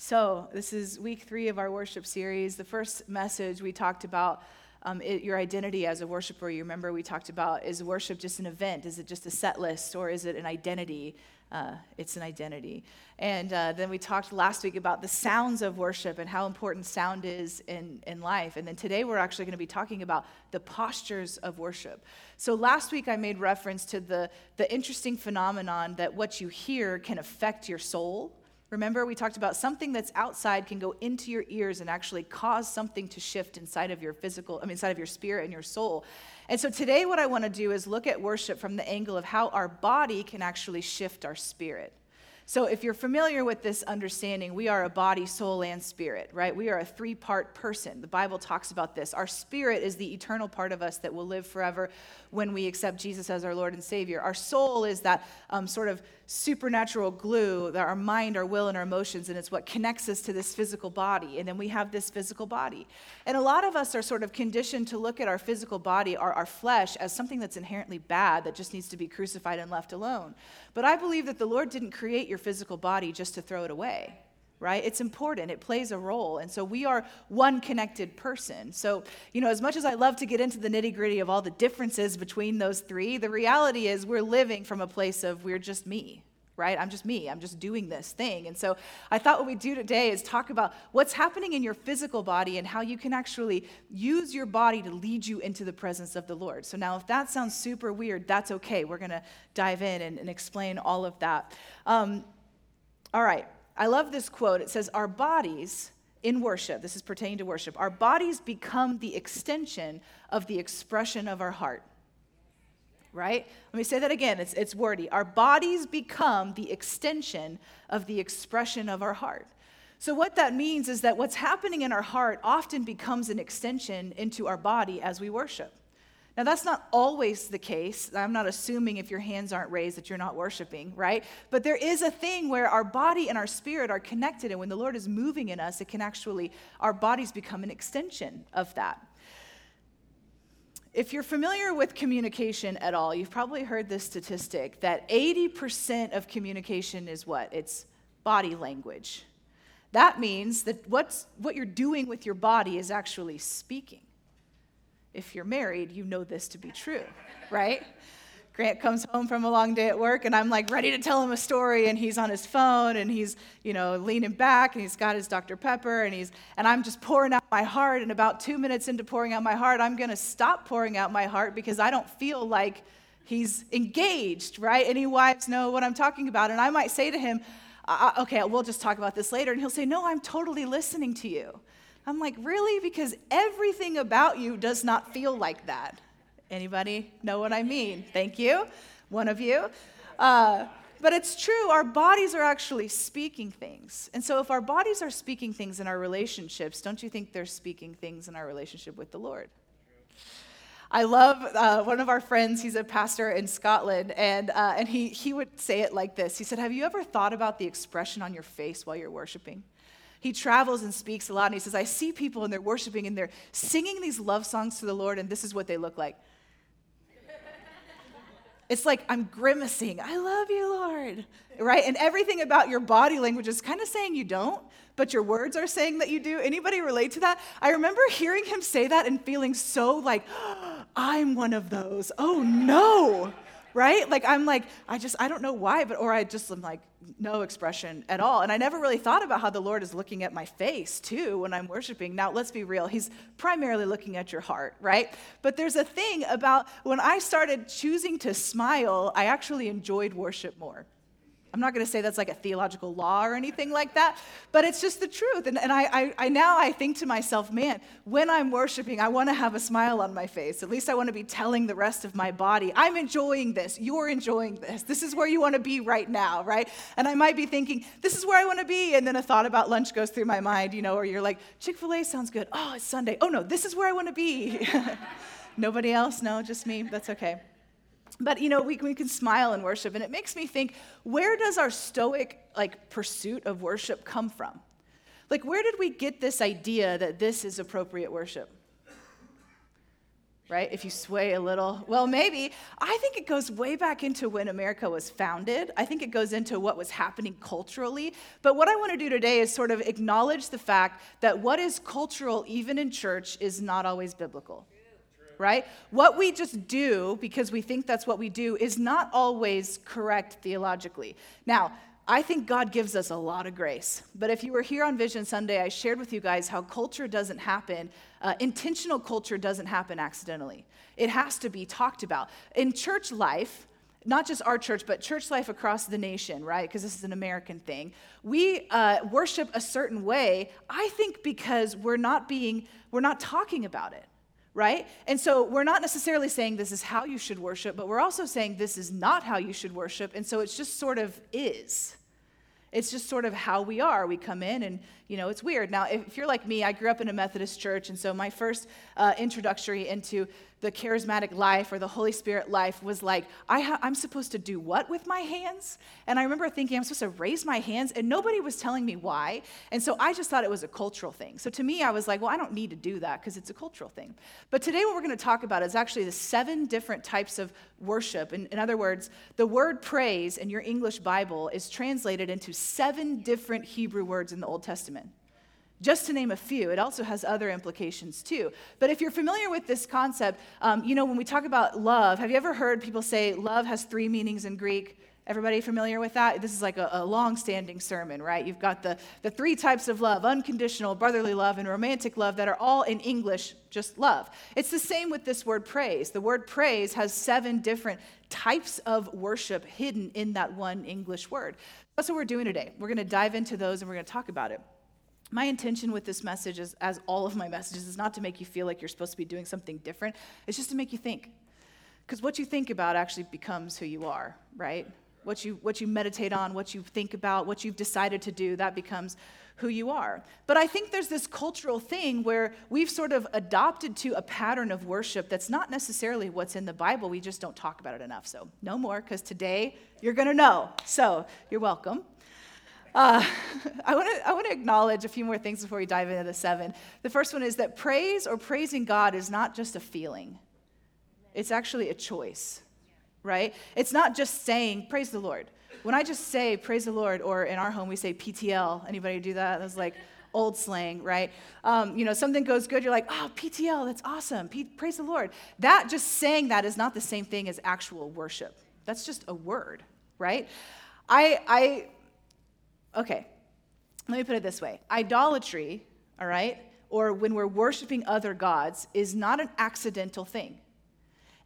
So this is week 3 of our worship series. The first message we talked about your identity as a worshiper. You remember we talked about, is worship just an event? Is it just a set list, or is it an identity? It's an identity. And then we talked last week about the sounds of worship and how important sound is in life. And then today we're actually going to be talking about the postures of worship. So last week I made reference to the interesting phenomenon that what you hear can affect your soul. Remember, we talked about something that's outside can go into your ears and actually cause something to shift inside of your spirit and your soul. And so today what I want to do is look at worship from the angle of how our body can actually shift our spirit. So if you're familiar with this understanding, we are a body, soul, and spirit, right? We are a 3-part person. The Bible talks about this. Our spirit is the eternal part of us that will live forever when we accept Jesus as our Lord and Savior. Our soul is that sort of supernatural glue that our mind, our will, and our emotions, and it's what connects us to this physical body. And then we have this physical body. And a lot of us are sort of conditioned to look at our physical body, our flesh, as something that's inherently bad that just needs to be crucified and left alone. But I believe that the Lord didn't create your physical body just to throw it away, right? It's important. It plays a role. And so we are one connected person. So, as much as I love to get into the nitty-gritty of all the differences between those three, the reality is we're living from a place of we're just me, right? I'm just me. I'm just doing this thing. And so I thought what we'd do today is talk about what's happening in your physical body and how you can actually use your body to lead you into the presence of the Lord. So now if that sounds super weird, that's okay. We're going to dive in and explain all of that. All right. I love this quote. It says, our bodies in worship, this is pertaining to worship, our bodies become the extension of the expression of our heart. Right? Let me say that again. It's wordy. Our bodies become the extension of the expression of our heart. So what that means is that what's happening in our heart often becomes an extension into our body as we worship. Now, that's not always the case. I'm not assuming if your hands aren't raised that you're not worshiping, right? But there is a thing where our body and our spirit are connected, and when the Lord is moving in us, our bodies become an extension of that. If you're familiar with communication at all, you've probably heard this statistic that 80% of communication is what? It's body language. That means that what you're doing with your body is actually speaking. If you're married, you know this to be true, right? Grant comes home from a long day at work, and I'm like ready to tell him a story, and he's on his phone, and he's leaning back, and he's got his Dr. Pepper, and I'm just pouring out my heart. And about 2 minutes into pouring out my heart, I'm gonna stop pouring out my heart because I don't feel like he's engaged, right? Any wives know what I'm talking about, and I might say to him, "Okay, we'll just talk about this later," and he'll say, "No, I'm totally listening to you." I'm like, "Really? Because everything about you does not feel like that." Anybody know what I mean? Thank you, one of you. But it's true, our bodies are actually speaking things. And so if our bodies are speaking things in our relationships, don't you think they're speaking things in our relationship with the Lord? I love one of our friends, he's a pastor in Scotland, and he would say it like this. He said, "Have you ever thought about the expression on your face while you're worshiping?" He travels and speaks a lot, and he says, "I see people, and they're worshiping, and they're singing these love songs to the Lord, and this is what they look like. It's like I'm grimacing. I love you, Lord," right? And everything about your body language is kind of saying you don't, but your words are saying that you do. Anybody relate to that? I remember hearing him say that and feeling so like, oh, I'm one of those. Oh, no, right? Like, I'm like, I don't know why, or I just am like, no expression at all. And I never really thought about how the Lord is looking at my face, too, when I'm worshiping. Now, let's be real. He's primarily looking at your heart, right? But there's a thing about when I started choosing to smile, I actually enjoyed worship more. I'm not going to say that's like a theological law or anything like that, but it's just the truth. And I now think to myself, man, when I'm worshiping, I want to have a smile on my face. At least I want to be telling the rest of my body, I'm enjoying this. You're enjoying this. This is where you want to be right now, right? And I might be thinking, this is where I want to be. And then a thought about lunch goes through my mind, or you're like, Chick-fil-A sounds good. Oh, it's Sunday. Oh, no, this is where I want to be. Nobody else? No, just me. That's okay. But, we can smile and worship, and it makes me think, where does our stoic, pursuit of worship come from? Like, where did we get this idea that this is appropriate worship? right? If you sway a little, well, maybe. I think it goes way back into when America was founded. I think it goes into what was happening culturally. But what I want to do today is sort of acknowledge the fact that what is cultural, even in church, is not always biblical, right? What we just do because we think that's what we do is not always correct theologically. Now, I think God gives us a lot of grace. But if you were here on Vision Sunday, I shared with you guys how culture doesn't happen. Intentional culture doesn't happen accidentally. It has to be talked about. In church life, not just our church, but church life across the nation, right? Because this is an American thing. We worship a certain way, I think, because we're not talking about it, right? And so we're not necessarily saying this is how you should worship, but we're also saying this is not how you should worship. And so it's just sort of is. It's just sort of how we are. We come in and, you know, it's weird. Now, if you're like me, I grew up in a Methodist church, and so my first introductory into the charismatic life or the Holy Spirit life was like, I'm supposed to do what with my hands? And I remember thinking I'm supposed to raise my hands, and nobody was telling me why. And so I just thought it was a cultural thing. So to me, I was like, well, I don't need to do that because it's a cultural thing. But today what we're going to talk about is actually the 7 different types of worship. In other words, the word praise in your English Bible is translated into 7 different Hebrew words in the Old Testament. Just to name a few, it also has other implications too. But if you're familiar with this concept, you know, when we talk about love, have you ever heard people say love has 3 meanings in Greek? Everybody familiar with that? This is like a long-standing sermon, right? You've got the 3 types of love, unconditional, brotherly love, and romantic love that are all in English, just love. It's the same with this word praise. The word praise has 7 different types of worship hidden in that one English word. That's what we're doing today. We're going to dive into those and we're going to talk about it. My intention with this message, is, as all of my messages, is not to make you feel like you're supposed to be doing something different. It's just to make you think. Because what you think about actually becomes who you are, right? What you meditate on, what you think about, what you've decided to do, that becomes who you are. But I think there's this cultural thing where we've sort of adopted to a pattern of worship that's not necessarily what's in the Bible. We just don't talk about it enough. So no more, because today you're going to know. So you're welcome. I want to acknowledge a few more things before we dive into the 7. The first one is that praise or praising God is not just a feeling. It's actually a choice, right? It's not just saying, praise the Lord. When I just say, praise the Lord, or in our home we say PTL. Anybody do that? That's like old slang, right? You know, something goes good, you're like, oh, PTL, that's awesome. Praise the Lord. That, just saying that, is not the same thing as actual worship. That's just a word, right? Okay, let me put it this way. Idolatry, all right, or when we're worshiping other gods, is not an accidental thing.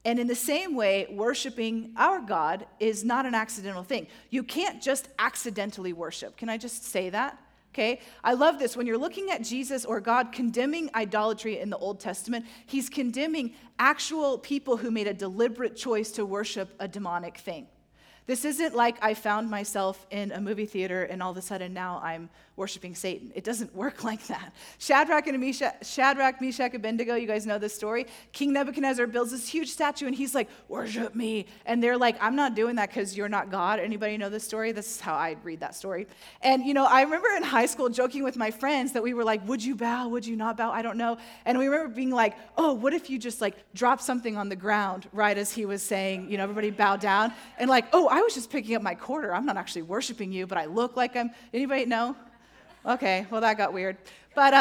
And in the same way, worshiping our God is not an accidental thing. You can't just accidentally worship. Can I just say that? Okay, I love this. When you're looking at Jesus or God condemning idolatry in the Old Testament, he's condemning actual people who made a deliberate choice to worship a demonic thing. This isn't like I found myself in a movie theater and all of a sudden now I'm worshiping Satan. It doesn't work like that. Shadrach, Meshach, Abednego, you guys know this story. King Nebuchadnezzar builds this huge statue and he's like, worship me. And they're like, I'm not doing that because you're not God. Anybody know this story? This is how I read that story. And, you know, I remember in high school joking with my friends that we were like, would you bow? Would you not bow? I don't know. And we remember being like, oh, what if you just like drop something on the ground right as he was saying, you know, everybody bow down, and like, oh, I was just picking up my quarter. I'm not actually worshiping you, but I look like I'm, anybody know? Okay, well, that got weird. But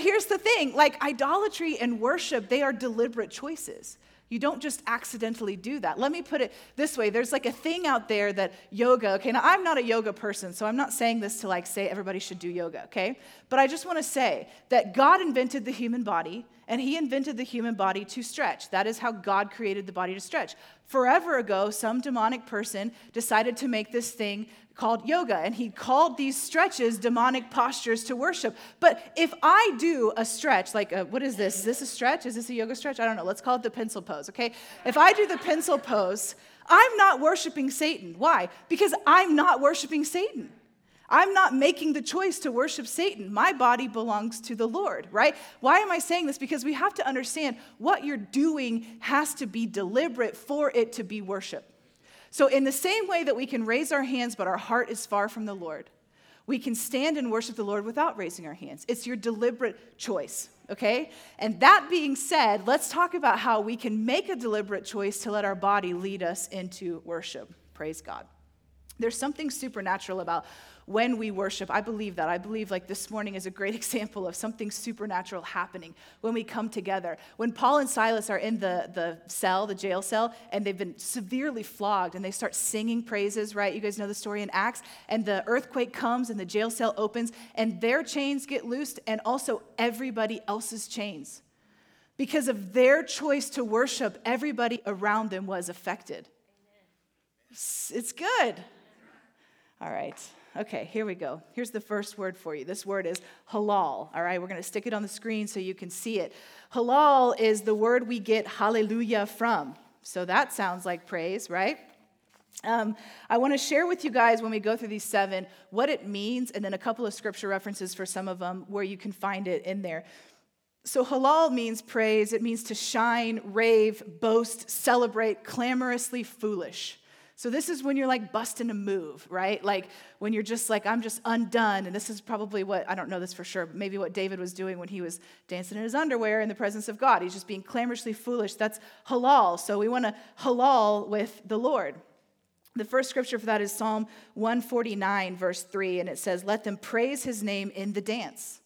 here's the thing, like idolatry and worship, they are deliberate choices. You don't just accidentally do that. Let me put it this way. There's like a thing out there that yoga, okay, now I'm not a yoga person, so I'm not saying this to like say everybody should do yoga, okay? But I just want to say that God invented the human body, and he invented the human body to stretch. That is how God created the body to stretch. Forever ago, some demonic person decided to make this thing called yoga, and he called these stretches demonic postures to worship. But if I do a stretch, like, what is this? Is this a stretch? Is this a yoga stretch? I don't know. Let's call it the pencil pose, okay? If I do the pencil pose, I'm not worshiping Satan. Why? Because I'm not worshiping Satan. I'm not making the choice to worship Satan. My body belongs to the Lord, right? Why am I saying this? Because we have to understand what you're doing has to be deliberate for it to be worship. So in the same way that we can raise our hands, but our heart is far from the Lord, we can stand and worship the Lord without raising our hands. It's your deliberate choice, okay? And that being said, let's talk about how we can make a deliberate choice to let our body lead us into worship. Praise God. There's something supernatural about when we worship. I believe that. I believe like this morning is a great example of something supernatural happening when we come together. When Paul and Silas are in the jail cell, and they've been severely flogged, and they start singing praises, right? You guys know the story in Acts. And the earthquake comes, and the jail cell opens, and their chains get loosed, and also everybody else's chains. Because of their choice to worship, everybody around them was affected. It's good. All right. Okay, here we go. Here's the first word for you. This word is halal. All right, we're going to stick it on the screen so you can see it. Halal is the word we get hallelujah from. So that sounds like praise, right? I want to share with you guys when we go through these 7 what it means, and then a couple of scripture references for some of them where you can find it in there. So halal means praise. It means to shine, rave, boast, celebrate, clamorously foolish. So this is when you're like busting a move, right? Like when you're just like, I'm just undone. And this is probably what, I don't know this for sure, but maybe what David was doing when he was dancing in his underwear in the presence of God. He's just being clamorously foolish. That's halal. So we want to halal with the Lord. The first scripture for that is Psalm 149, verse 3. And it says, let them praise his name in the dance.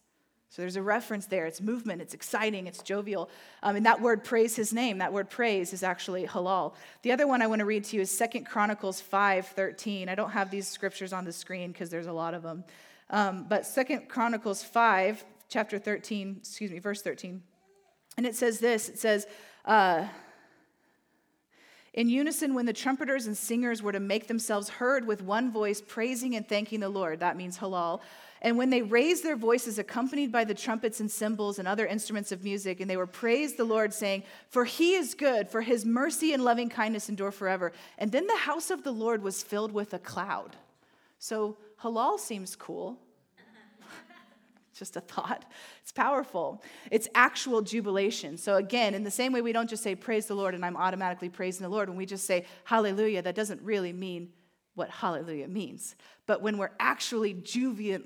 So there's a reference there. It's movement. It's exciting. It's jovial. And that word praise his name, that word praise is actually halal. The other one I want to read to you is 2 Chronicles 5:13. I don't have these scriptures on the screen because there's a lot of them. But 2 Chronicles 5, verse 13. And it says this. It says, in unison, when the trumpeters and singers were to make themselves heard with one voice, praising and thanking the Lord. That means halal. And when they raised their voices, accompanied by the trumpets and cymbals and other instruments of music, and they were praised the Lord, saying, for he is good, for his mercy and loving kindness endure forever. And then the house of the Lord was filled with a cloud. So halal seems cool. Just a thought. It's powerful. It's actual jubilation. So again, in the same way, we don't just say praise the Lord and I'm automatically praising the Lord. When we just say hallelujah, that doesn't really mean what hallelujah means. But when we're actually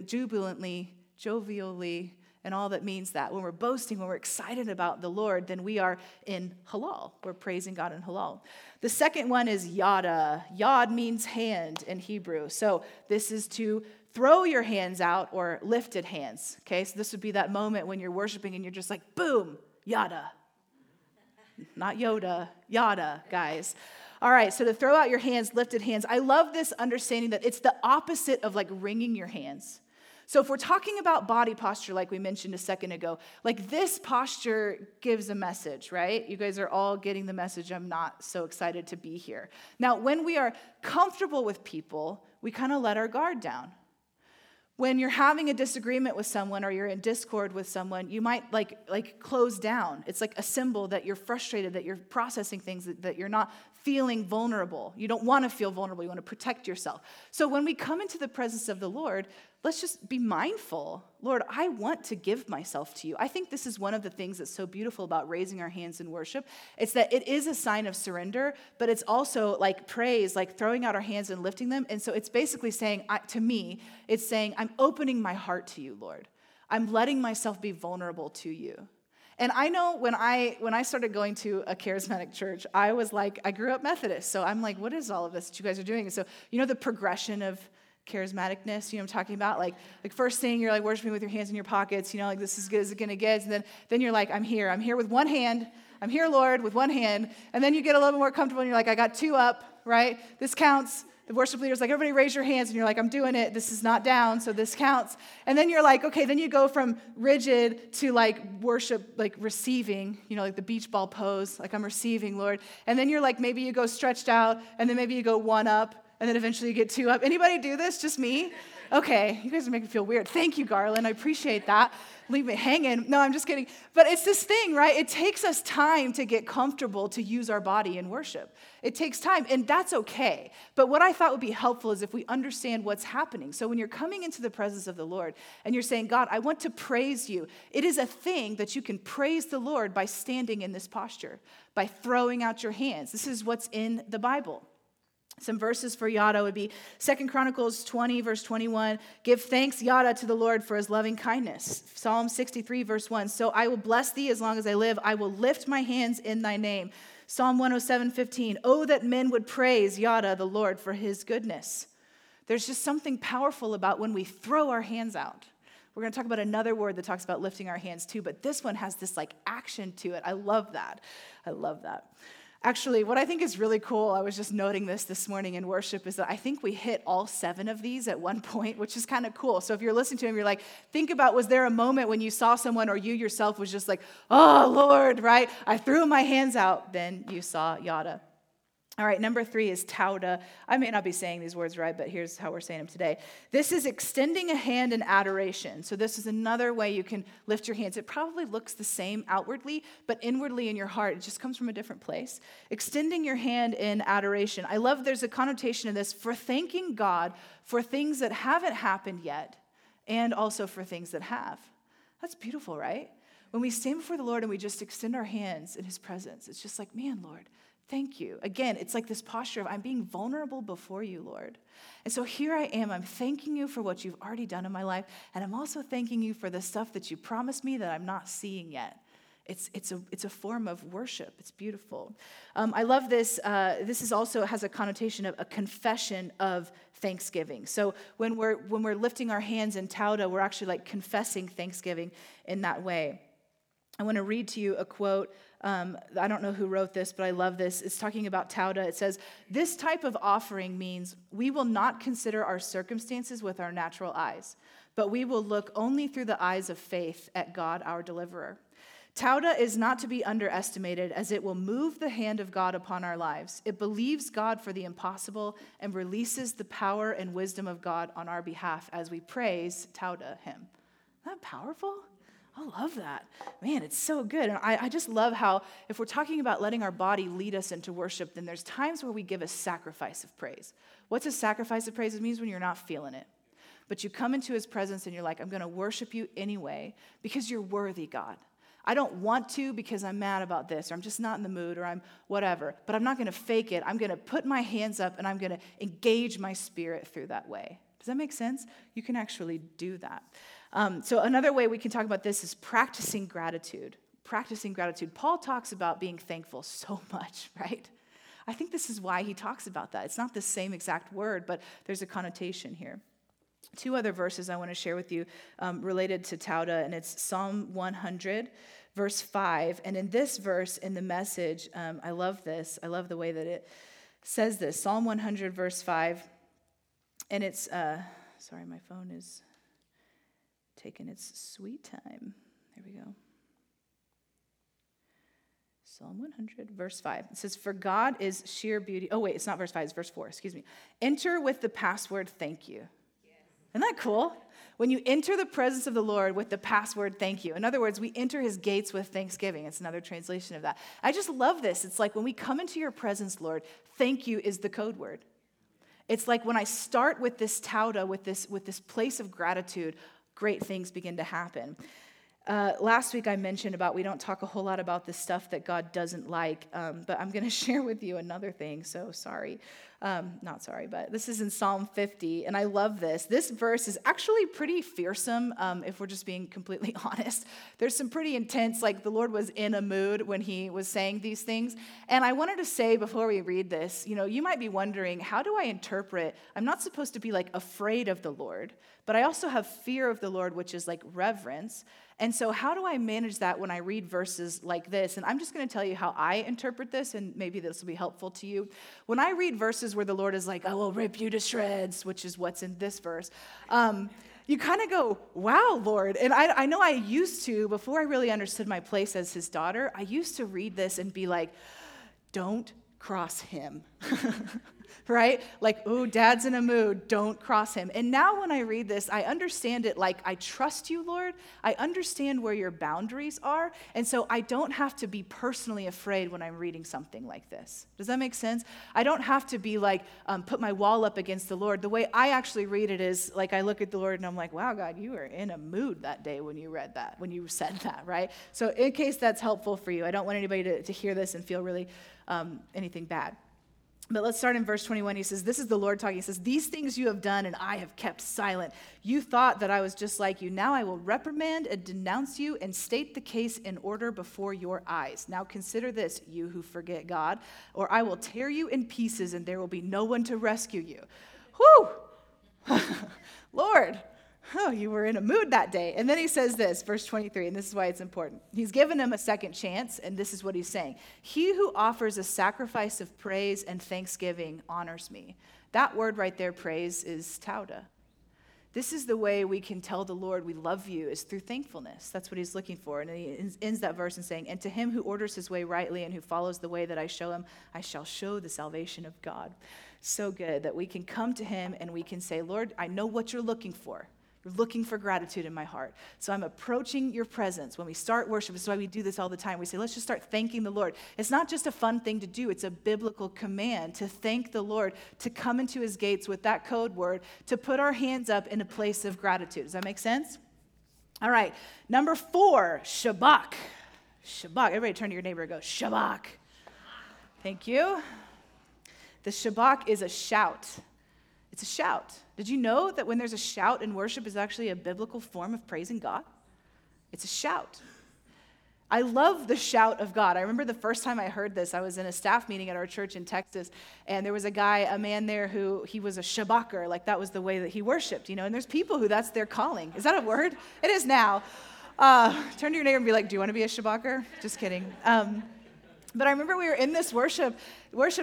jubilantly, jovially, and all that means that, when we're boasting, when we're excited about the Lord, then we are in halal. We're praising God in halal. The second one is yada. Yad means hand in Hebrew. So this is to throw your hands out or lifted hands, okay? So this would be that moment when you're worshiping and you're just like, boom, yada. Not Yoda, yada, guys. All right, so to throw out your hands, lifted hands. I love this understanding that it's the opposite of like wringing your hands. So if we're talking about body posture, like we mentioned a second ago, like this posture gives a message, right? You guys are all getting the message. I'm not so excited to be here. Now, when we are comfortable with people, we kind of let our guard down. When you're having a disagreement with someone or you're in discord with someone, you might like close down. It's like a symbol that you're frustrated, that you're processing things, that you're not feeling vulnerable. You don't want to feel vulnerable. You want to protect yourself. So when we come into the presence of the Lord, let's just be mindful. Lord, I want to give myself to you. I think this is one of the things that's so beautiful about raising our hands in worship. It's that it is a sign of surrender, but it's also like praise, like throwing out our hands and lifting them. And so it's basically saying, to me, it's saying, I'm opening my heart to you, Lord. I'm letting myself be vulnerable to you. And I know when I started going to a charismatic church, I was like, I grew up Methodist. So I'm like, what is all of this that you guys are doing? And so, you know, the progression of charismaticness, you know what I'm talking about? Like first thing, you're like worshiping with your hands in your pockets, you know, like this is as good as it's gonna get. And then you're like, I'm here with one hand. I'm here, Lord, with one hand. And then you get a little bit more comfortable and you're like, I got 2 up, right? This counts. The worship leader's like, everybody raise your hands. And you're like, I'm doing it. This is not down, so this counts. And then you're like, okay, then you go from rigid to like worship, like receiving, you know, like the beach ball pose, like I'm receiving, Lord. And then you're like, maybe you go stretched out, and then maybe you go 1 up, and then eventually you get 2 up. Anybody do this? Just me? Okay, you guys are making me feel weird. Thank you, Garland. I appreciate that. Leave me hanging. No, I'm just kidding. But it's this thing, right? It takes us time to get comfortable to use our body in worship. It takes time, and that's okay. But what I thought would be helpful is if we understand what's happening. So when you're coming into the presence of the Lord and you're saying, God, I want to praise you, it is a thing that you can praise the Lord by standing in this posture, by throwing out your hands. This is what's in the Bible. Some verses for yada would be 2 Chronicles 20, verse 21. Give thanks, yada, to the Lord for his loving kindness. Psalm 63, verse 1. So I will bless thee as long as I live. I will lift my hands in thy name. Psalm 107, 15. Oh, that men would praise, yada, the Lord for his goodness. There's just something powerful about when we throw our hands out. We're going to talk about another word that talks about lifting our hands too, but this one has this like action to it. I love that. I love that. Actually, what I think is really cool, I was just noting this morning in worship, is that I think we hit all 7 of these at one point, which is kind of cool. So if you're listening to him, you're like, think about, was there a moment when you saw someone or you yourself was just like, oh, Lord, right? I threw my hands out. Then you saw yada. All right, number 3 is tauda. I may not be saying these words right, but here's how we're saying them today. This is extending a hand in adoration. So this is another way you can lift your hands. It probably looks the same outwardly, but inwardly in your heart, it just comes from a different place. Extending your hand in adoration. I love there's a connotation of this for thanking God for things that haven't happened yet and also for things that have. That's beautiful, right? When we stand before the Lord and we just extend our hands in his presence, it's just like, man, Lord, thank you. Again, it's like this posture of I'm being vulnerable before you, Lord. And so here I am. I'm thanking you for what you've already done in my life. And I'm also thanking you for the stuff that you promised me that I'm not seeing yet. It's a form of worship. It's beautiful. I love this. This is also has a connotation of a confession of thanksgiving. So when we're lifting our hands in tauda, we're actually like confessing thanksgiving in that way. I want to read to you a quote. I don't know who wrote this, but I love this. It's talking about tauda. It says, this type of offering means we will not consider our circumstances with our natural eyes, but we will look only through the eyes of faith at God, our deliverer. Tauda is not to be underestimated as it will move the hand of God upon our lives. It believes God for the impossible and releases the power and wisdom of God on our behalf as we praise tauda him. Isn't that powerful? I love that. Man, it's so good. And I just love how if we're talking about letting our body lead us into worship, then there's times where we give a sacrifice of praise. What's a sacrifice of praise? It means when you're not feeling it. But you come into his presence and you're like, I'm going to worship you anyway because you're worthy, God. I don't want to because I'm mad about this or I'm just not in the mood or I'm whatever, but I'm not going to fake it. I'm going to put my hands up and I'm going to engage my spirit through that way. Does that make sense? You can actually do that. So another way we can talk about this is practicing gratitude. Practicing gratitude. Paul talks about being thankful so much, right? I think this is why he talks about that. It's not the same exact word, but there's a connotation here. 2 other verses I want to share with you related to tauda, and it's Psalm 100, verse 5. And in this verse, in the Message, I love this. I love the way that it says this. Psalm 100, verse 5. And it's, sorry, my phone is taking its sweet time. There we go. Psalm 100, verse 5. It says, for God is sheer beauty. Oh, wait, it's not verse 5, it's verse 4, excuse me. Enter with the password, thank you. Yes. Isn't that cool? When you enter the presence of the Lord with the password, thank you. In other words, we enter his gates with thanksgiving. It's another translation of that. I just love this. It's like when we come into your presence, Lord, thank you is the code word. It's like when I start with this tauda, with this place of gratitude, great things begin to happen. Last week I mentioned about we don't talk a whole lot about the stuff that God doesn't like, but I'm going to share with you another thing, so sorry. Not sorry, but this is in Psalm 50, and I love this. This verse is actually pretty fearsome, if we're just being completely honest. There's some pretty intense, like the Lord was in a mood when he was saying these things. And I wanted to say before we read this, you might be wondering, how do I interpret? I'm not supposed to be like afraid of the Lord, but I also have fear of the Lord, which is like reverence. And so how do I manage that when I read verses like this? And I'm just going to tell you how I interpret this, and maybe this will be helpful to you. When I read verses where the Lord is like, I will rip you to shreds, which is what's in this verse, you kind of go, wow, Lord. And I know I used to, before I really understood my place as his daughter, I used to read this and be like, don't cross him, right? Like, oh, dad's in a mood, don't cross him. And now when I read this, I understand it like, I trust you, Lord. I understand where your boundaries are. And so I don't have to be personally afraid when I'm reading something like this. Does that make sense? I don't have to be like, put my wall up against the Lord. The way I actually read it is like, I look at the Lord and I'm like, wow, God, you were in a mood that day when you read that, when you said that, right? So in case that's helpful for you, I don't want anybody to hear this and feel really anything bad. But let's start in verse 21. He says, this is the Lord talking. He says, these things you have done and I have kept silent. You thought that I was just like you. Now I will reprimand and denounce you and state the case in order before your eyes. Now consider this, you who forget God, or I will tear you in pieces and there will be no one to rescue you. Whew! Lord, oh, you were in a mood that day. And then he says this, verse 23, and this is why it's important. He's given him a second chance, and this is what he's saying. He who offers a sacrifice of praise and thanksgiving honors me. That word right there, praise, is tauda. This is the way we can tell the Lord we love you, is through thankfulness. That's what he's looking for. And he ends that verse in saying, and to him who orders his way rightly and who follows the way that I show him, I shall show the salvation of God. So good that we can come to him and we can say, Lord, I know what you're looking for. You're looking for gratitude in my heart. So I'm approaching your presence. When we start worship, this is why we do this all the time. We say, let's just start thanking the Lord. It's not just a fun thing to do. It's a biblical command to thank the Lord, to come into his gates with that code word, to put our hands up in a place of gratitude. Does that make sense? All right. Number 4, Shabak. Shabak. Everybody turn to your neighbor and go, Shabak. Thank you. The Shabak is a shout. It's a shout. Did you know that when there's a shout in worship is actually a biblical form of praising God? It's a shout. I love the shout of God. I remember the first time I heard this, I was in a staff meeting at our church in Texas, and there was a man there who, he was a shabaker, like that was the way that he worshiped, you know, and there's people who that's their calling. Is that a word? It is now. Turn to your neighbor and be like, do you want to be a shabaker? Just kidding. But I remember we were in this worship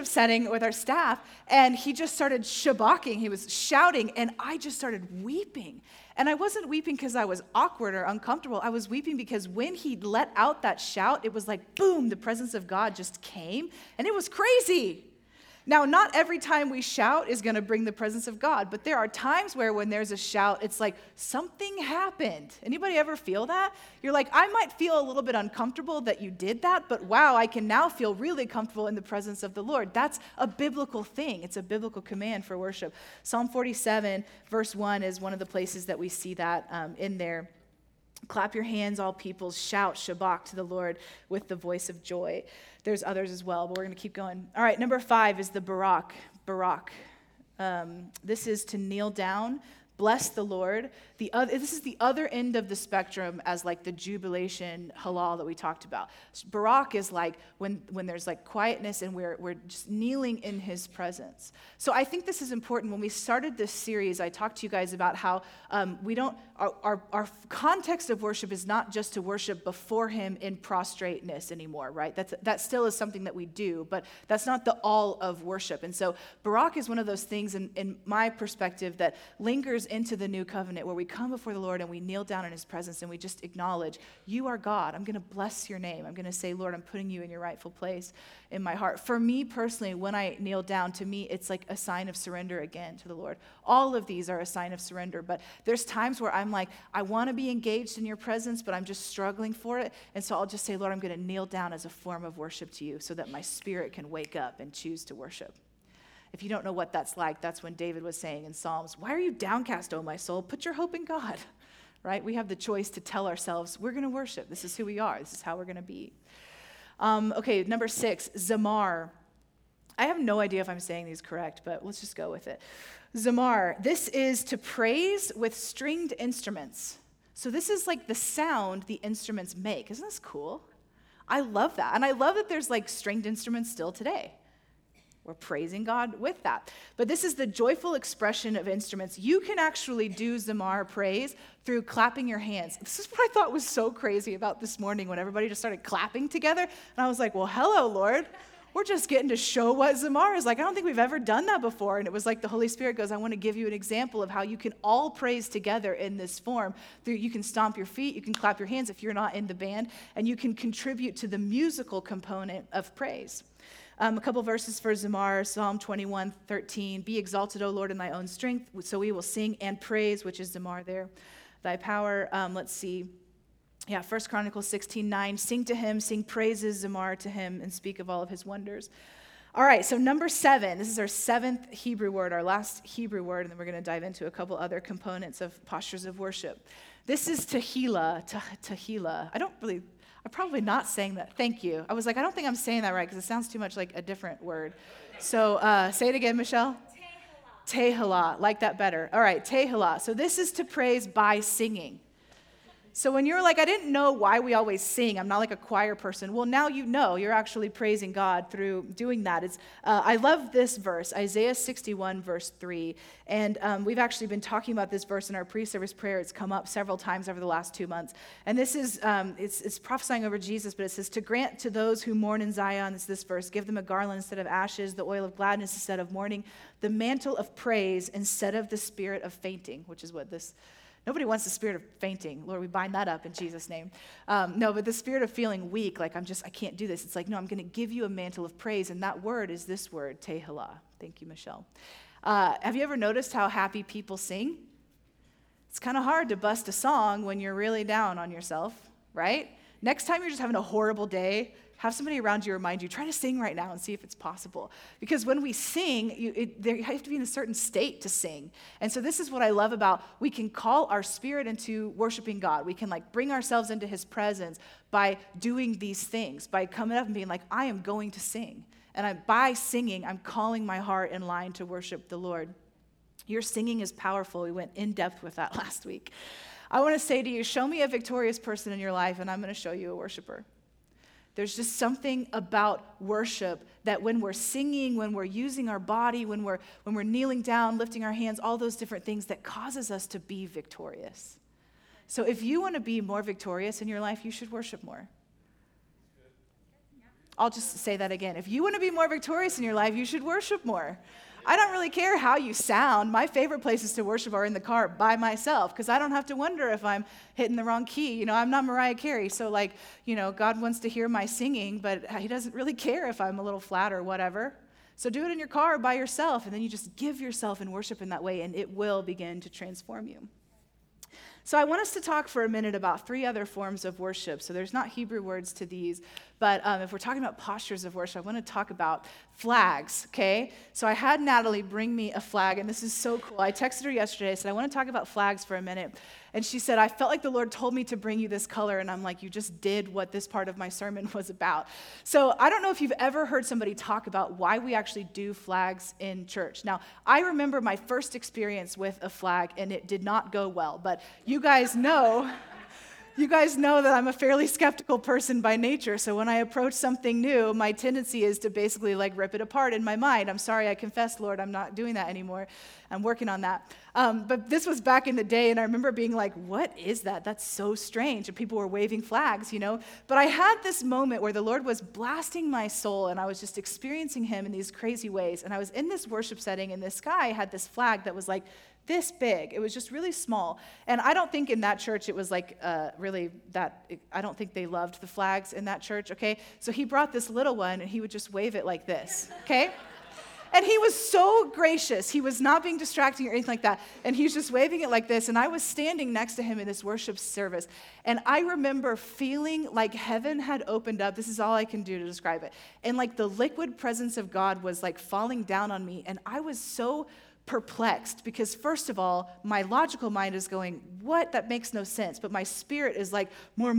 setting with our staff, and he just started shabaking. He was shouting, and I just started weeping. And I wasn't weeping because I was awkward or uncomfortable. I was weeping because when he let out that shout, it was like, boom, the presence of God just came, and it was crazy. Now, not every time we shout is going to bring the presence of God, but there are times where when there's a shout, it's like something happened. Anybody ever feel that? You're like, I might feel a little bit uncomfortable that you did that, but wow, I can now feel really comfortable in the presence of the Lord. That's a biblical thing. It's a biblical command for worship. Psalm 47, verse 1 is one of the places that we see that in there. Clap your hands, all peoples, shout, Shabak to the Lord with the voice of joy. There's others as well, but we're going to keep going. All right, number 5 is the Barak. Barak. This is to kneel down, bless the Lord. This is the other end of the spectrum as like the jubilation halal that we talked about. Barak is like when there's like quietness and we're just kneeling in his presence. So I think this is important. When we started this series, I talked to you guys about how our context of worship is not just to worship before him in prostrateness anymore, right? That still is something that we do, but that's not the all of worship. And so Barak is one of those things in my perspective that lingers into the new covenant where we come before the Lord and we kneel down in his presence and we just acknowledge, you are God. I'm going to bless your name. I'm going to say, Lord, I'm putting you in your rightful place in my heart. For me personally, when I kneel down, to me, it's like a sign of surrender again to the Lord. All of these are a sign of surrender, but there's times where I'm like, I want to be engaged in your presence, but I'm just struggling for it. And so I'll just say, Lord, I'm going to kneel down as a form of worship to you so that my spirit can wake up and choose to worship. If you don't know what that's like, that's when David was saying in Psalms, why are you downcast, O my soul? Put your hope in God, right? We have the choice to tell ourselves, we're going to worship. This is who we are. This is how we're going to be. Okay, number 6, Zamar. I have no idea if I'm saying these correct, but let's just go with it. Zamar, this is to praise with stringed instruments. So this is like the sound the instruments make. Isn't this cool? I love that. And I love that there's like stringed instruments still today. We're praising God with that. But this is the joyful expression of instruments. You can actually do Zamar praise through clapping your hands. This is what I thought was so crazy about this morning when everybody just started clapping together. And I was like, well, hello, Lord. We're just getting to show what Zamar is like. I don't think we've ever done that before. And it was like the Holy Spirit goes, I want to give you an example of how you can all praise together in this form. You can stomp your feet. You can clap your hands if you're not in the band. And you can contribute to the musical component of praise. A couple verses for Zamar, Psalm 21:13. Be exalted, O Lord, in thy own strength, so we will sing and praise, which is Zamar there. Thy power, let's see. Yeah, 1 Chronicles 16:9. Sing to him, sing praises, Zamar, to him, and speak of all of his wonders. All right, so number 7. This is our 7th Hebrew word, our last Hebrew word, and then we're going to dive into a couple other components of postures of worship. This is Tehillah. I don't really... I I'm probably not saying that. Thank you. I was like, I don't think I'm saying that right because it sounds too much like a different word. So say it again, Michelle. Tehillah. Like that better. All right, Tehillah. So this is to praise by singing. So when you're like, I didn't know why we always sing. I'm not like a choir person. Well, now you know. You're actually praising God through doing that. It's I love this verse, Isaiah 61, verse 3. And we've actually been talking about this verse in our pre-service prayer. It's come up several times over the last 2 months. And this is, it's prophesying over Jesus, but it says, to grant to those who mourn in Zion, it's this verse, give them a garland instead of ashes, the oil of gladness instead of mourning, the mantle of praise instead of the spirit of fainting, which is what this Nobody wants the spirit of fainting. Lord, we bind that up in Jesus' name. No, but the spirit of feeling weak, like I can't do this. It's like, no, I'm going to give you a mantle of praise. And that word is this word, Tehillah. Thank you, Michelle. Have you ever noticed how happy people sing? It's kind of hard to bust a song when you're really down on yourself, right? Next time you're just having a horrible day, have somebody around you remind you, try to sing right now and see if it's possible. Because when we sing, you have to be in a certain state to sing. And so this is what I love about, we can call our spirit into worshiping God. We can like bring ourselves into his presence by doing these things, by coming up and being like, I am going to sing. And by singing, I'm calling my heart in line to worship the Lord. Your singing is powerful. We went in depth with that last week. I want to say to you, show me a victorious person in your life, and I'm going to show you a worshiper. There's just something about worship that when we're singing, when we're using our body, when we're kneeling down, lifting our hands, all those different things that causes us to be victorious. So if you want to be more victorious in your life, you should worship more. I'll just say that again. If you want to be more victorious in your life, you should worship more. I don't really care how you sound. My favorite places to worship are in the car by myself because I don't have to wonder if I'm hitting the wrong key. You know, I'm not Mariah Carey, so like, you know, God wants to hear my singing, but he doesn't really care if I'm a little flat or whatever. So do it in your car by yourself, and then you just give yourself in worship in that way, and it will begin to transform you. So I want us to talk for a minute about three other forms of worship. So there's not Hebrew words to these, but if we're talking about postures of worship, I want to talk about flags, okay? So I had Natalie bring me a flag, and this is so cool. I texted her yesterday, said, I want to talk about flags for a minute. And she said, I felt like the Lord told me to bring you this color. And I'm like, you just did what this part of my sermon was about. So I don't know if you've ever heard somebody talk about why we actually do flags in church. Now, I remember my first experience with a flag, and it did not go well. But you guys know that I'm a fairly skeptical person by nature, so when I approach something new, my tendency is to basically like rip it apart in my mind. I'm sorry, I confess, Lord, I'm not doing that anymore. I'm working on that. But this was back in the day, and I remember being like, what is that? That's so strange. And people were waving flags, you know. But I had this moment where the Lord was blasting my soul, and I was just experiencing him in these crazy ways. And I was in this worship setting, and this guy had this flag that was like, this big. It was just really small. And I don't think in that church it was like I don't think they loved the flags in that church, okay? So he brought this little one and he would just wave it like this, okay? And he was so gracious. He was not being distracting or anything like that. And he was just waving it like this. And I was standing next to him in this worship service. And I remember feeling like heaven had opened up. This is all I can do to describe it. And like the liquid presence of God was like falling down on me. And I was so perplexed because, first of all, my logical mind is going, what? That makes no sense. But my spirit is like, more.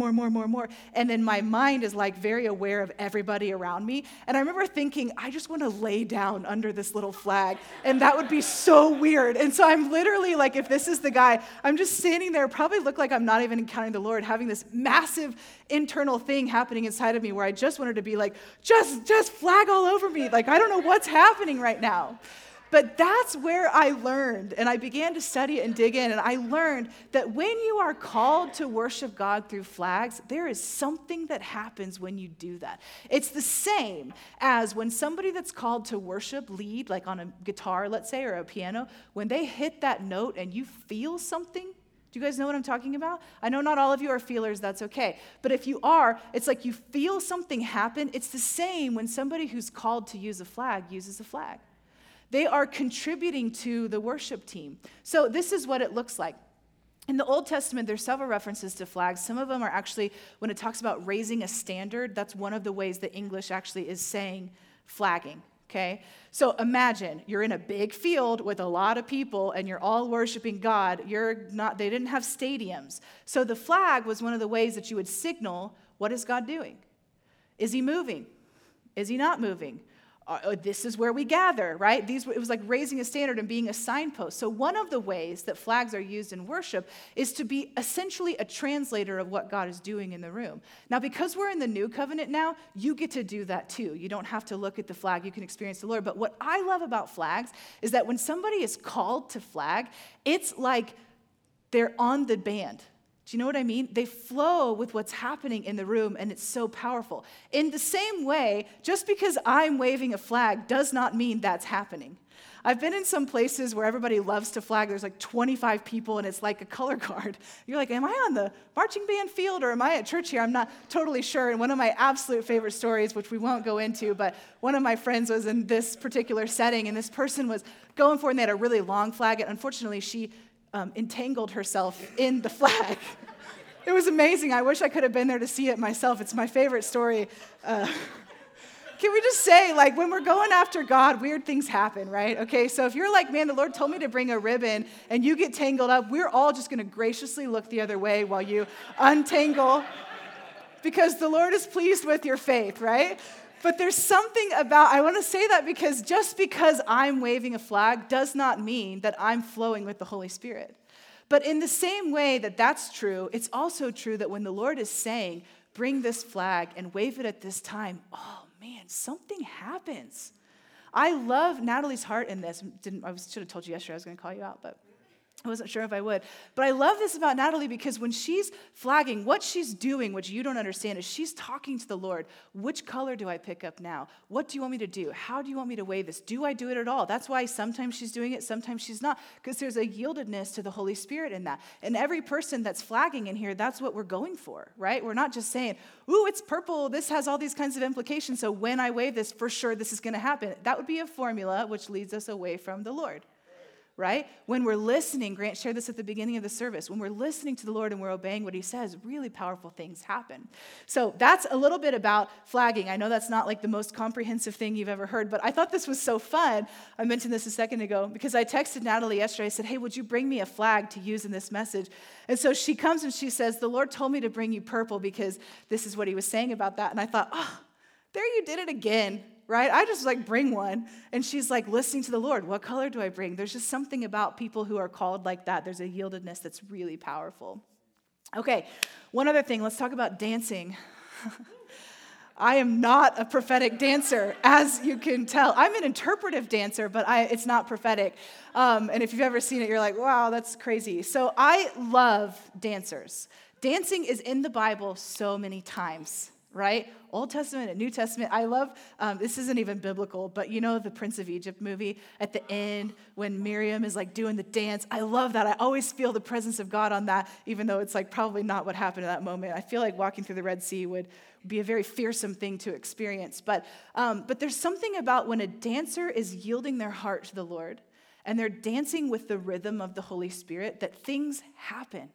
And then my mind is like very aware of everybody around me. And I remember thinking, I just want to lay down under this little flag. And that would be so weird. And so I'm literally like, if this is the guy, I'm just standing there, probably look like I'm not even encountering the Lord, having this massive internal thing happening inside of me where I just wanted to be like, just flag all over me. Like, I don't know what's happening right now. But that's where I learned, and I began to study it and dig in, and I learned that when you are called to worship God through flags, there is something that happens when you do that. It's the same as when somebody that's called to worship lead, like on a guitar, let's say, or a piano, when they hit that note and you feel something. Do you guys know what I'm talking about? I know not all of you are feelers, that's okay. But if you are, it's like you feel something happen. It's the same when somebody who's called to use a flag uses a flag. They are contributing to the worship team. So this is what it looks like. In the Old Testament, there's several references to flags. Some of them are actually, when it talks about raising a standard, that's one of the ways that English actually is saying flagging, okay? So imagine you're in a big field with a lot of people and you're all worshiping God. They didn't have stadiums. So the flag was one of the ways that you would signal What is God doing? Is he moving? Is he not moving? This is where we gather, right? It was like raising a standard and being a signpost. So one of the ways that flags are used in worship is to be essentially a translator of what God is doing in the room. Now, because we're in the new covenant now, you get to do that too. You don't have to look at the flag. You can experience the Lord. But what I love about flags is that when somebody is called to flag, it's like they're on the band. Do you know what I mean? They flow with what's happening in the room, and it's so powerful. In the same way, just because I'm waving a flag does not mean that's happening. I've been in some places where everybody loves to flag. There's like 25 people, and it's like a color guard. You're like, am I on the marching band field, or am I at church here? I'm not totally sure. And one of my absolute favorite stories, which we won't go into, but one of my friends was in this particular setting, and this person was going for it, and they had a really long flag, and unfortunately, she entangled herself in the flag. It was amazing. I wish I could have been there to see it myself. It's my favorite story. Can we just say, like, when we're going after God, weird things happen, right? Okay, so if you're like, man, the Lord told me to bring a ribbon, and you get tangled up, we're all just going to graciously look the other way while you untangle, because the Lord is pleased with your faith, right? But there's something about, I want to say that because just because I'm waving a flag does not mean that I'm flowing with the Holy Spirit. But in the same way that that's true, it's also true that when the Lord is saying, bring this flag and wave it at this time, oh man, something happens. I love Natalie's heart in this. I should have told you yesterday I was going to call you out, but I wasn't sure if I would. But I love this about Natalie because when she's flagging, what she's doing, which you don't understand, is she's talking to the Lord. Which color do I pick up now? What do you want me to do? How do you want me to wave this? Do I do it at all? That's why sometimes she's doing it, sometimes she's not, because there's a yieldedness to the Holy Spirit in that. And every person that's flagging in here, that's what we're going for, right? We're not just saying, ooh, it's purple. This has all these kinds of implications. So when I wave this, for sure this is going to happen. That would be a formula which leads us away from the Lord. Right? When we're listening, Grant shared this at the beginning of the service, when we're listening to the Lord and we're obeying what he says, really powerful things happen. So that's a little bit about flagging. I know that's not like the most comprehensive thing you've ever heard, but I thought this was so fun. I mentioned this a second ago because I texted Natalie yesterday. I said, hey, would you bring me a flag to use in this message? And so she comes and she says, the Lord told me to bring you purple because this is what he was saying about that. And I thought, oh, there you did it again. Right? I just like bring one. And she's like listening to the Lord. What color do I bring? There's just something about people who are called like that. There's a yieldedness that's really powerful. Okay. One other thing. Let's talk about dancing. I am not a prophetic dancer, as you can tell. I'm an interpretive dancer, but it's not prophetic. And if you've ever seen it, you're like, wow, that's crazy. So I love dancers. Dancing is in the Bible so many times. Right? Old Testament and New Testament. I love, this isn't even biblical, but you know the Prince of Egypt movie at the end when Miriam is like doing the dance. I love that. I always feel the presence of God on that, even though it's like probably not what happened in that moment. I feel like walking through the Red Sea would be a very fearsome thing to experience. But there's something about when a dancer is yielding their heart to the Lord and they're dancing with the rhythm of the Holy Spirit that things happen.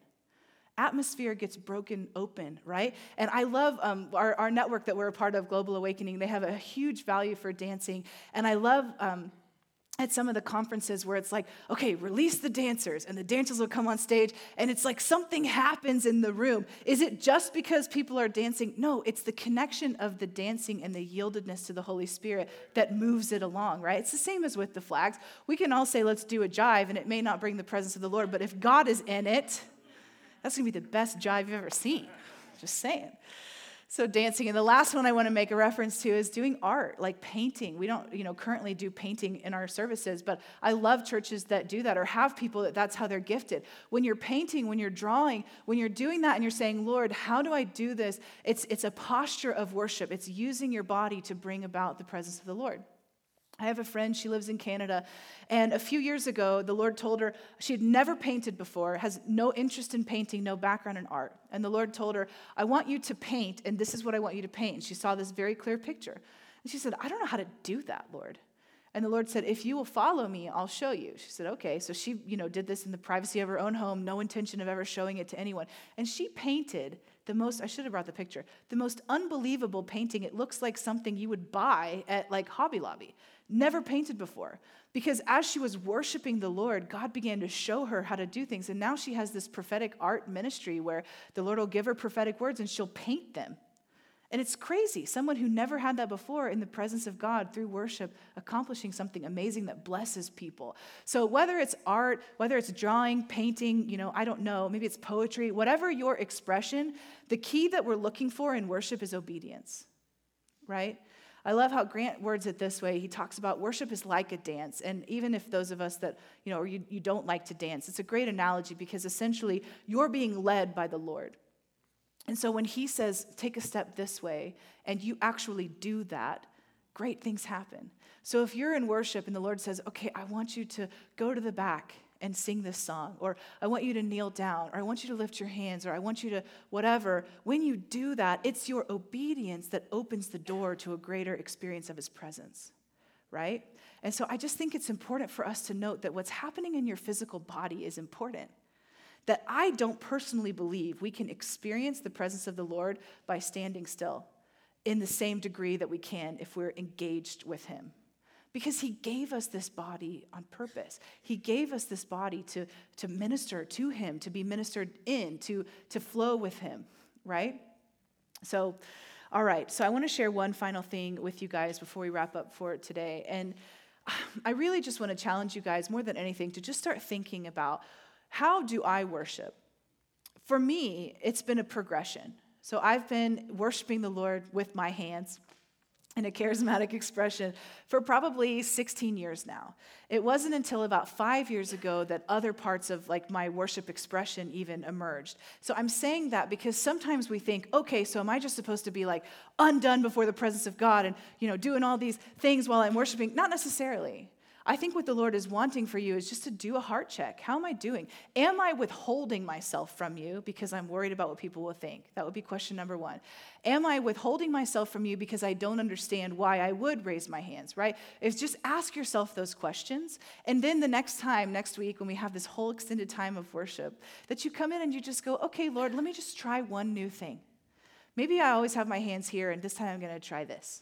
Atmosphere gets broken open, right? And I love our network that we're a part of, Global Awakening. They have a huge value for dancing. And I love at some of the conferences where it's like, okay, release the dancers, and the dancers will come on stage, and it's like something happens in the room. Is it just because people are dancing? No, it's the connection of the dancing and the yieldedness to the Holy Spirit that moves it along, right? It's the same as with the flags. We can all say, let's do a jive, and it may not bring the presence of the Lord, but if God is in it, that's going to be the best jive you've ever seen. Just saying. So dancing. And the last one I want to make a reference to is doing art, like painting. We don't, currently do painting in our services, but I love churches that do that or have people that's how they're gifted. When you're painting, when you're drawing, when you're doing that and you're saying, Lord, how do I do this? It's a posture of worship. It's using your body to bring about the presence of the Lord. I have a friend, she lives in Canada, and a few years ago, the Lord told her she had never painted before, has no interest in painting, no background in art. And the Lord told her, I want you to paint, and this is what I want you to paint. And she saw this very clear picture. And she said, I don't know how to do that, Lord. And the Lord said, if you will follow me, I'll show you. She said, okay. So she, did this in the privacy of her own home, no intention of ever showing it to anyone. And she painted I should have brought the picture, the most unbelievable painting. It looks like something you would buy at like Hobby Lobby. Never painted before. Because as she was worshiping the Lord, God began to show her how to do things. And now she has this prophetic art ministry where the Lord will give her prophetic words and she'll paint them. And it's crazy. Someone who never had that before in the presence of God through worship, accomplishing something amazing that blesses people. So whether it's art, whether it's drawing, painting, I don't know, maybe it's poetry, whatever your expression, the key that we're looking for in worship is obedience, right? I love how Grant words it this way. He talks about worship is like a dance. And even if those of us that, or you don't like to dance, it's a great analogy because essentially you're being led by the Lord. And so when he says, take a step this way, and you actually do that, great things happen. So if you're in worship and the Lord says, okay, I want you to go to the back and sing this song, or I want you to kneel down, or I want you to lift your hands, or I want you to whatever, when you do that, it's your obedience that opens the door to a greater experience of his presence, right? And so I just think it's important for us to note that what's happening in your physical body is important. That I don't personally believe we can experience the presence of the Lord by standing still in the same degree that we can if we're engaged with him. Because he gave us this body on purpose. He gave us this body to minister to him, to be ministered in, to flow with him, right? So, all right. So I want to share one final thing with you guys before we wrap up for today. And I really just want to challenge you guys more than anything to just start thinking about, how do I worship? For me, it's been a progression. So I've been worshiping the Lord with my hands in a charismatic expression for probably 16 years now. It wasn't until about 5 years ago that other parts of my worship expression even emerged. So I'm saying that because sometimes we think, okay, so am I just supposed to be undone before the presence of God and doing all these things while I'm worshiping? Not necessarily. I think what the Lord is wanting for you is just to do a heart check. How am I doing? Am I withholding myself from you because I'm worried about what people will think? That would be question number one. Am I withholding myself from you because I don't understand why I would raise my hands, right? It's just ask yourself those questions. And then the next time, next week, when we have this whole extended time of worship, that you come in and you just go, okay, Lord, let me just try one new thing. Maybe I always have my hands here, and this time I'm going to try this.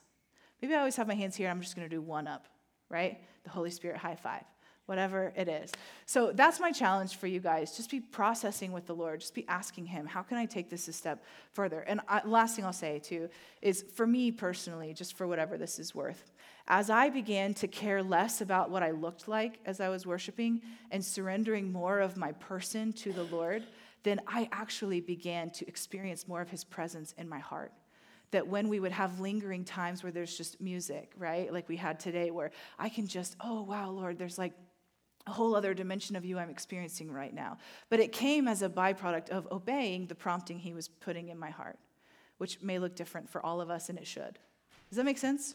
Maybe I always have my hands here, and I'm just going to do one up, right? The Holy Spirit high five, whatever it is. So that's my challenge for you guys. Just be processing with the Lord. Just be asking him, how can I take this a step further? And last thing I'll say too is for me personally, just for whatever this is worth, as I began to care less about what I looked like as I was worshiping and surrendering more of my person to the Lord, then I actually began to experience more of his presence in my heart. That when we would have lingering times where there's just music, right? Like we had today where I can just, oh, wow, Lord, there's a whole other dimension of you I'm experiencing right now. But it came as a byproduct of obeying the prompting he was putting in my heart, which may look different for all of us, and it should. Does that make sense?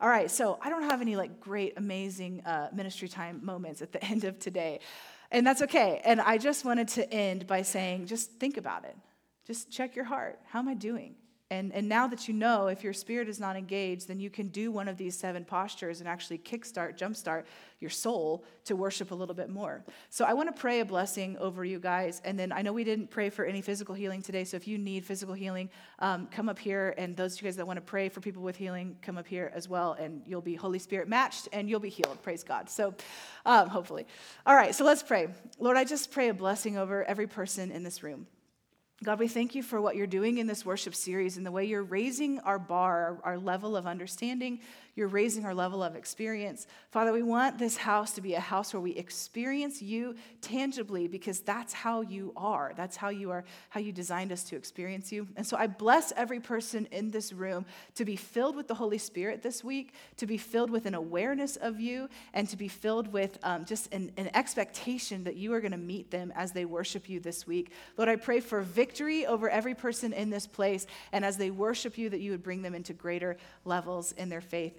All right, so I don't have any great, amazing ministry time moments at the end of today, and that's okay. And I just wanted to end by saying, just think about it. Just check your heart. How am I doing? And now that you know, if your spirit is not engaged, then you can do one of these 7 postures and actually jumpstart your soul to worship a little bit more. So I want to pray a blessing over you guys. And then I know we didn't pray for any physical healing today. So if you need physical healing, come up here. And those of you guys that want to pray for people with healing, come up here as well. And you'll be Holy Spirit matched and you'll be healed. Praise God. So hopefully. All right. So let's pray. Lord, I just pray a blessing over every person in this room. God, we thank you for what you're doing in this worship series and the way you're raising our bar, our level of understanding. You're raising our level of experience. Father, we want this house to be a house where we experience you tangibly because that's how you are. That's how you are, how you designed us to experience you. And so I bless every person in this room to be filled with the Holy Spirit this week, to be filled with an awareness of you, and to be filled with just an expectation that you are going to meet them as they worship you this week. Lord, I pray for victory over every person in this place, and as they worship you, that you would bring them into greater levels in their faith.